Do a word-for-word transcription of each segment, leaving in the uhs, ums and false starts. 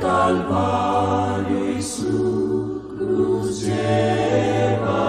Calvario y su cruz lleva.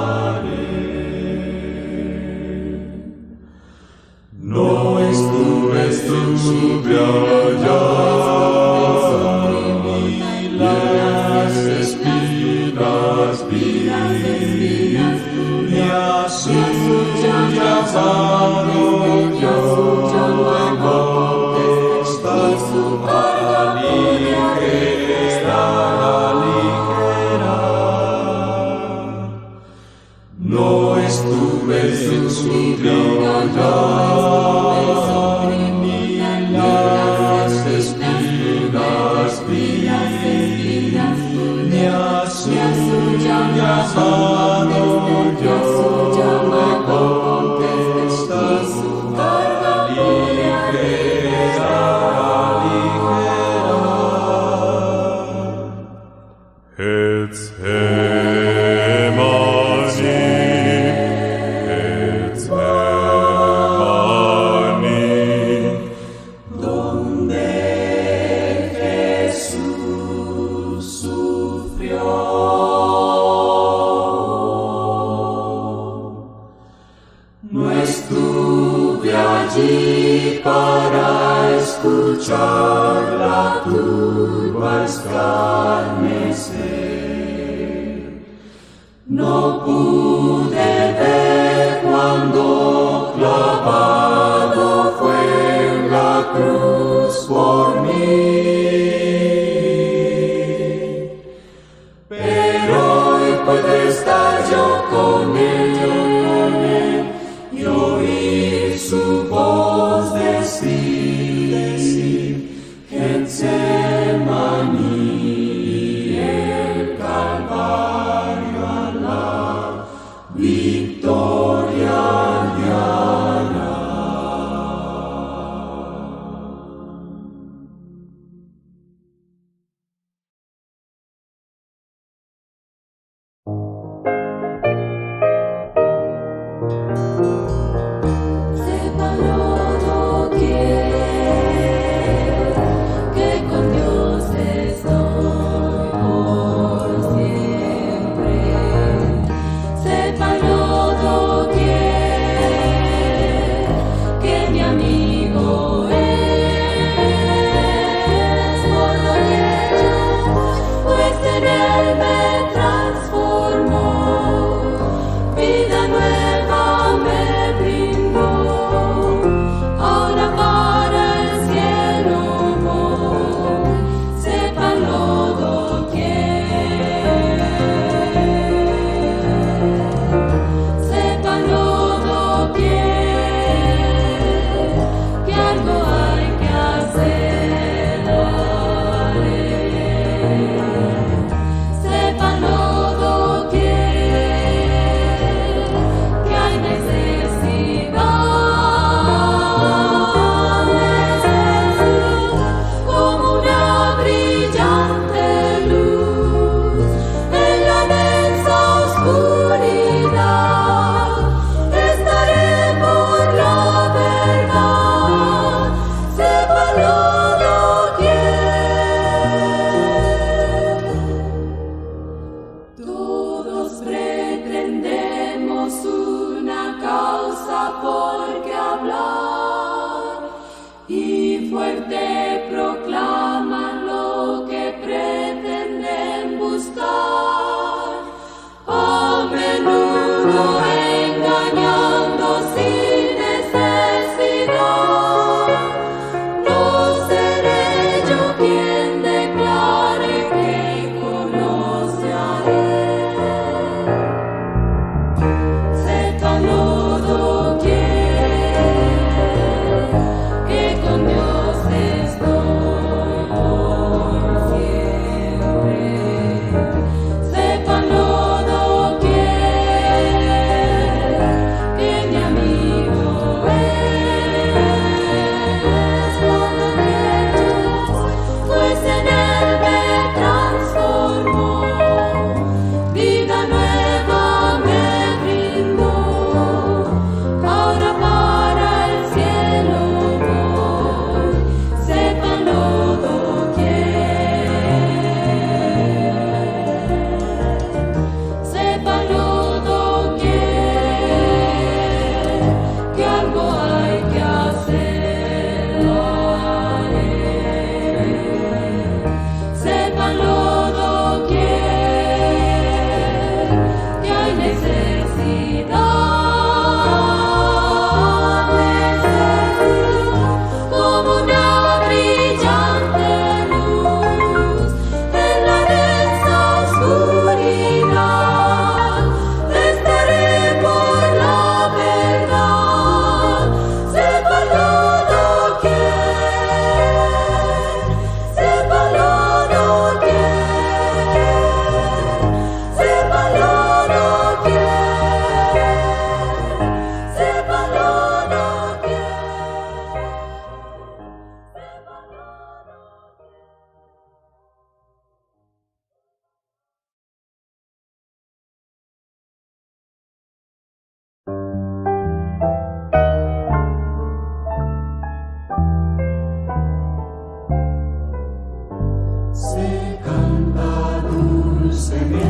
Oh.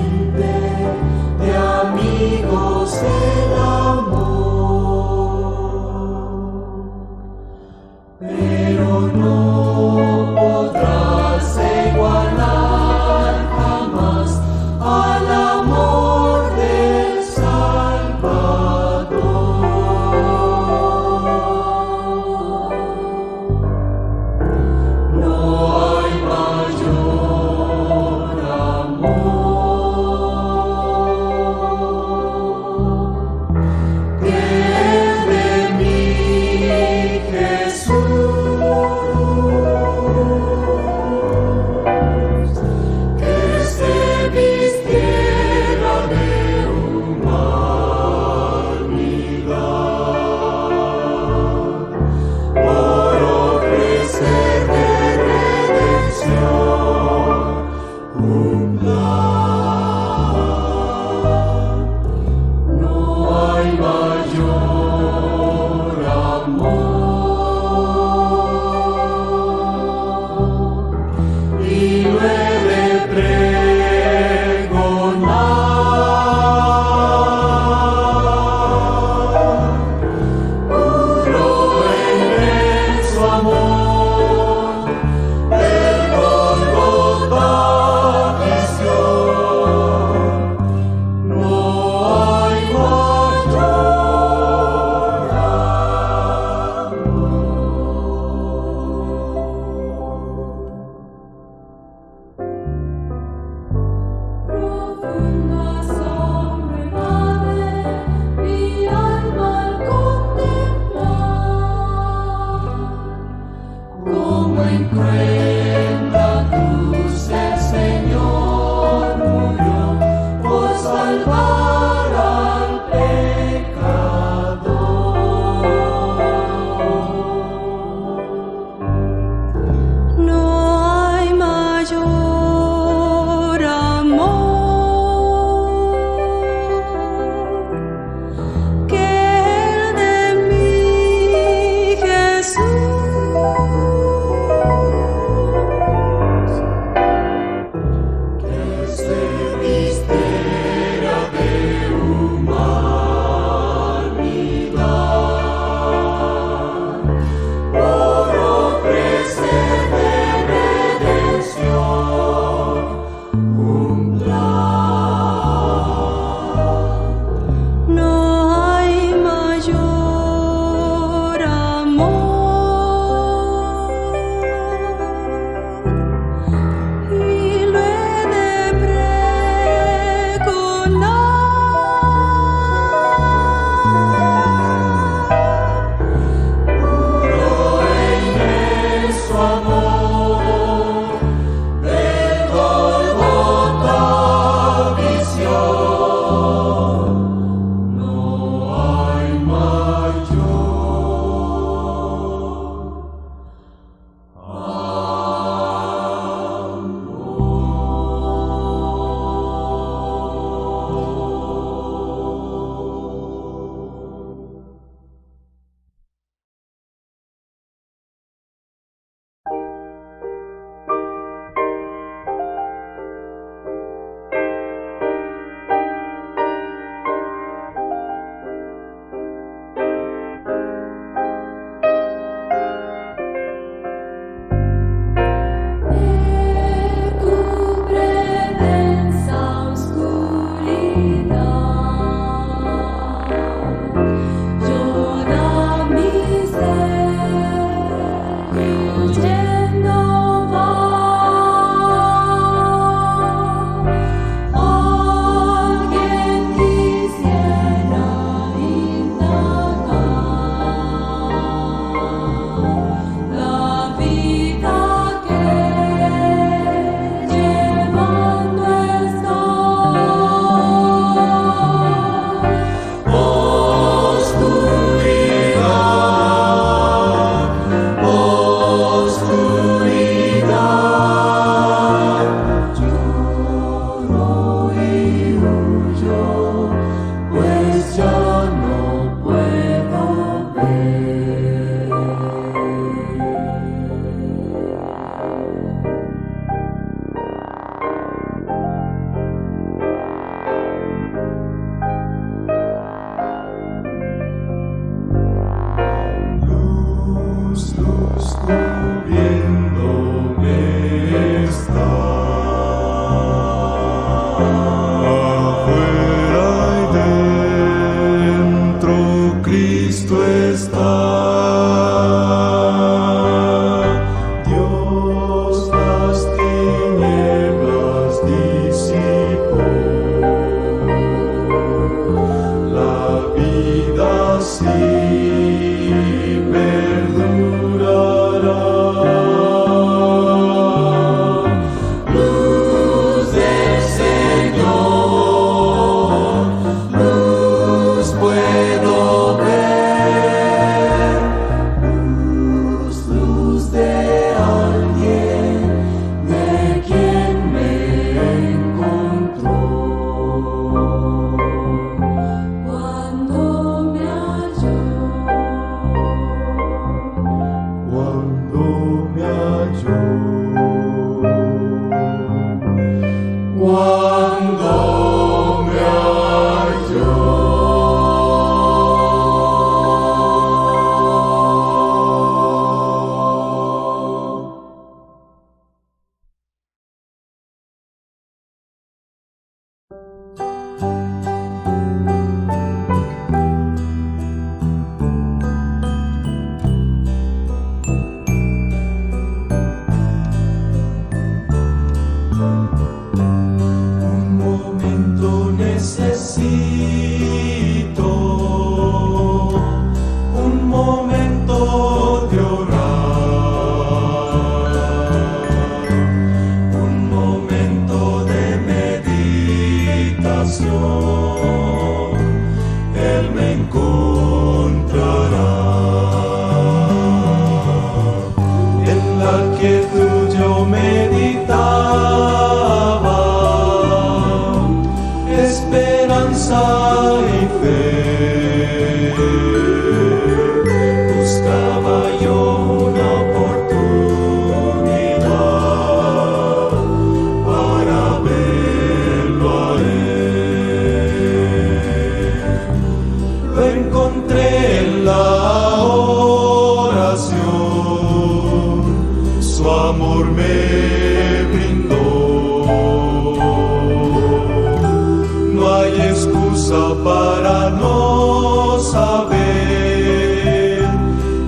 excusa para no saber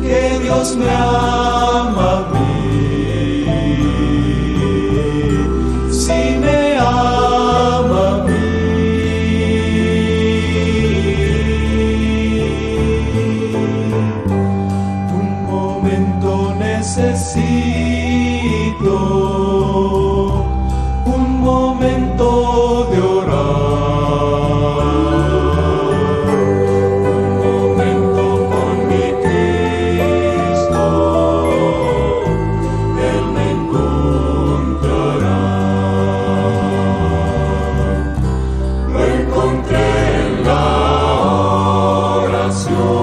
que Dios me ama a mí. Si me ama a mí, un momento necesito, un momento de orar. Ooh.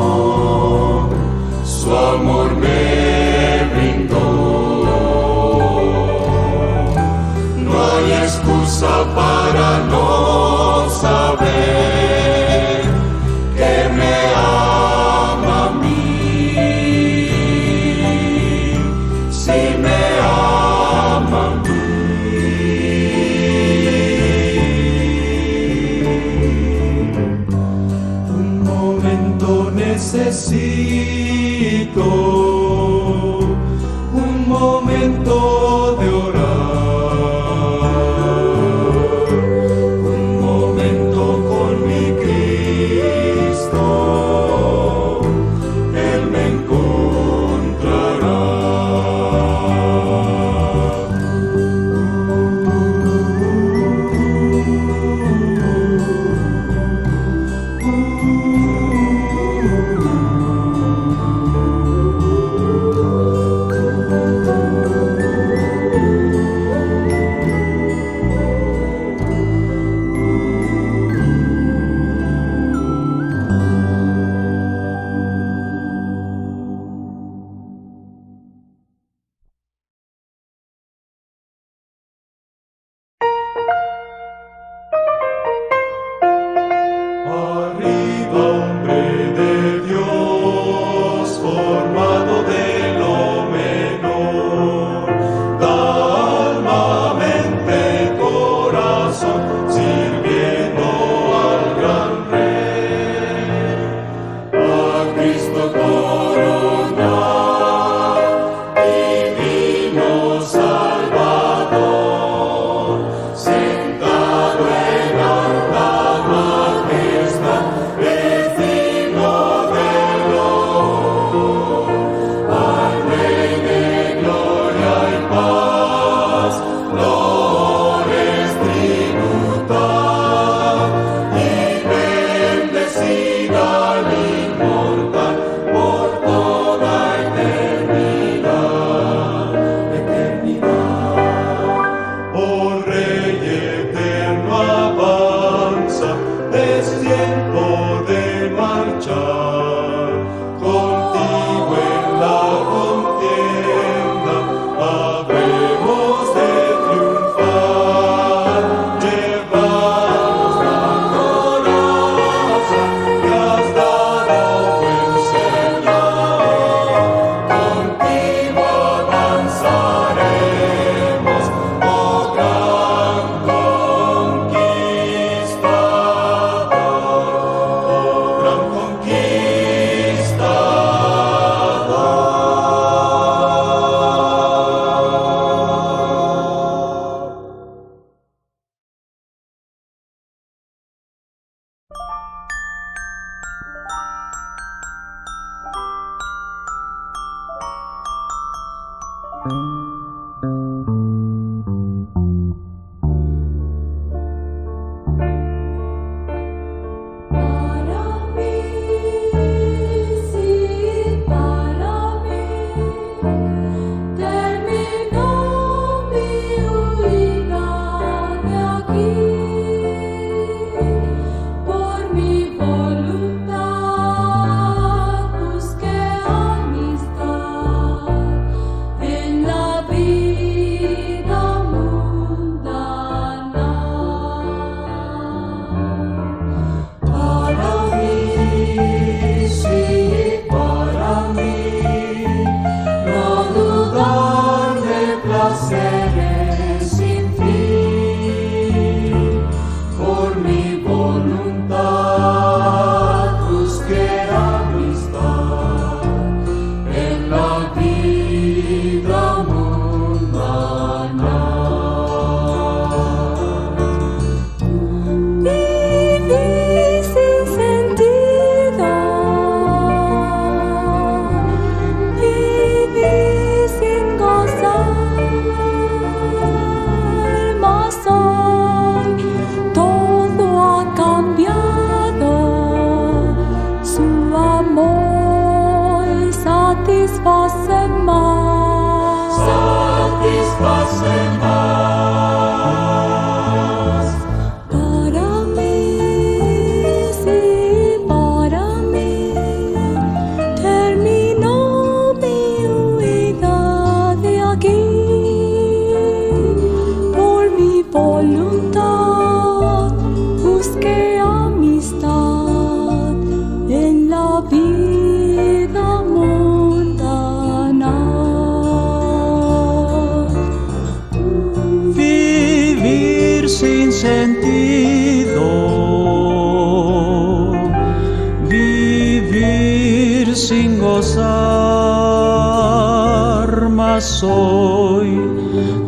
Hoy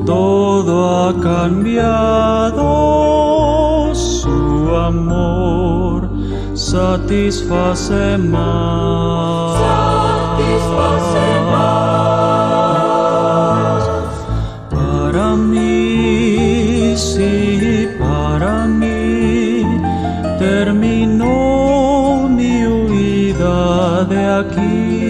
todo ha cambiado, su amor satisface más. Satisface más. Para mí, sí, para mí, terminó mi huida de aquí.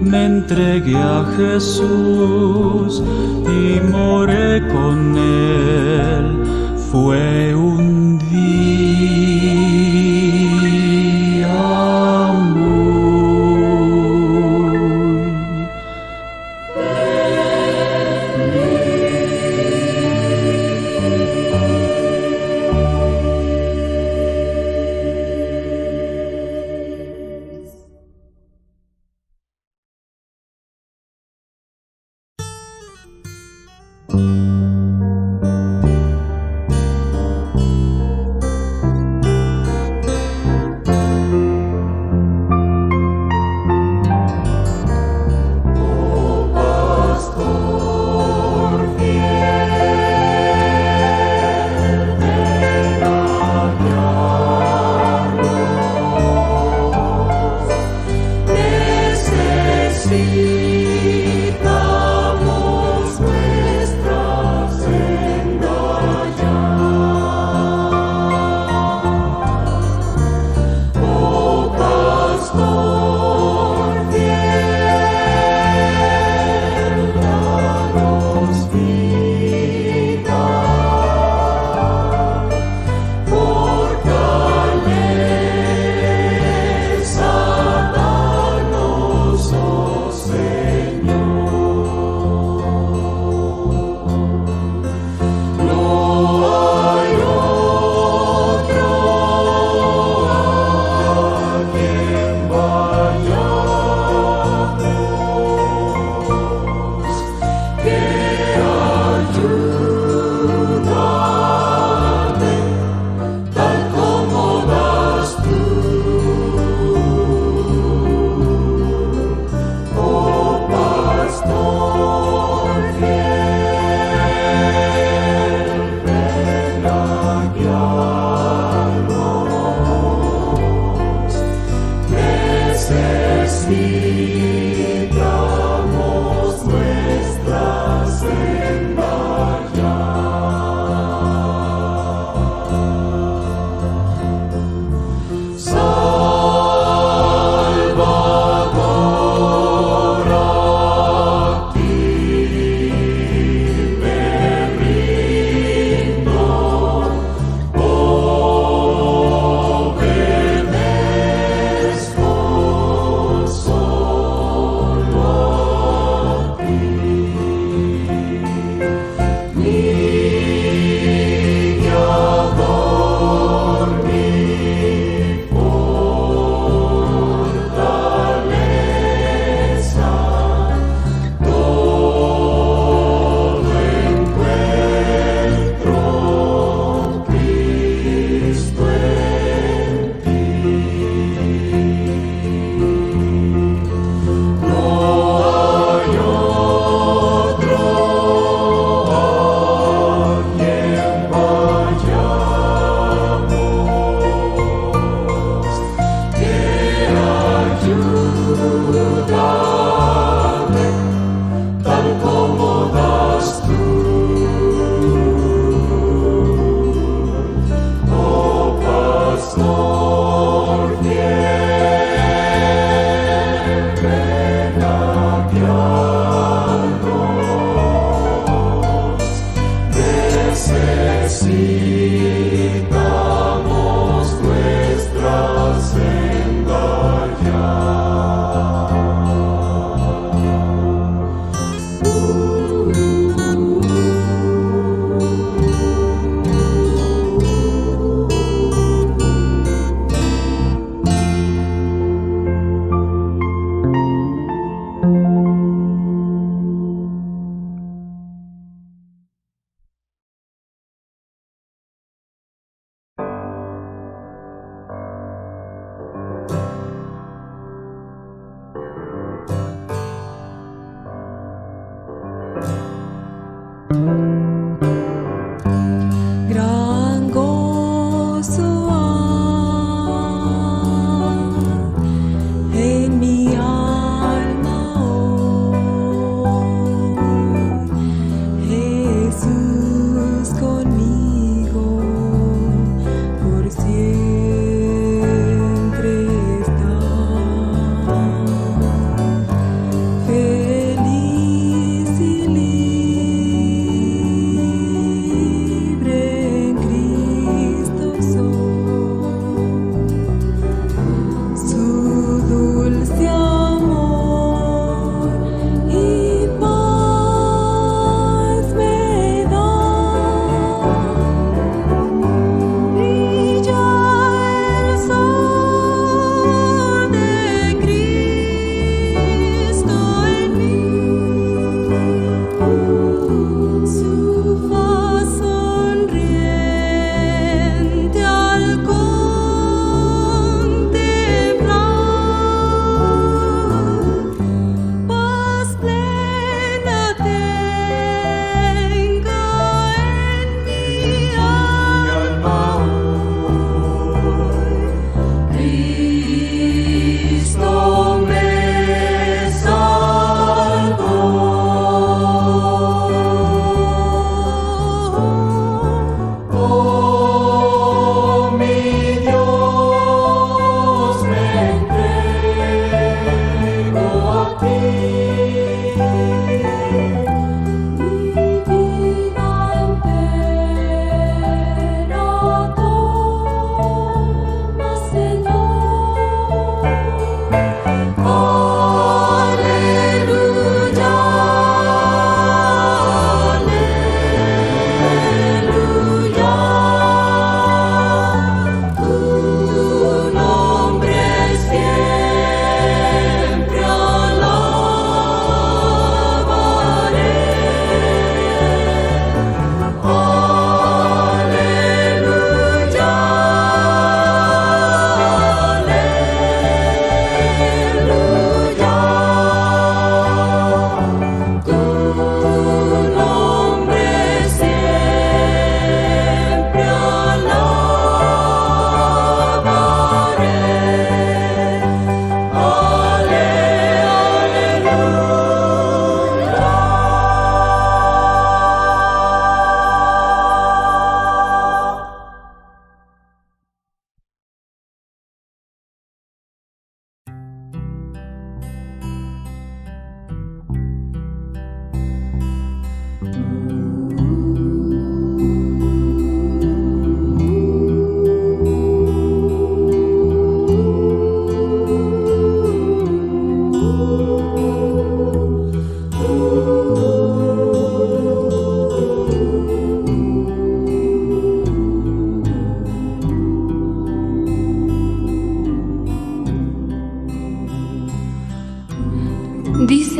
Me entregué a Jesús y moré con Él. Fue un día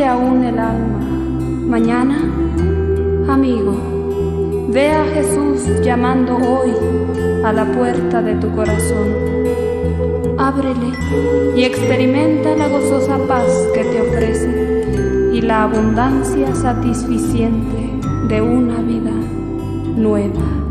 aflige aún el alma. Mañana, amigo, ve a Jesús llamando hoy a la puerta de tu corazón. Ábrele y experimenta la gozosa paz que te ofrece y la abundancia satisficiente de una vida nueva.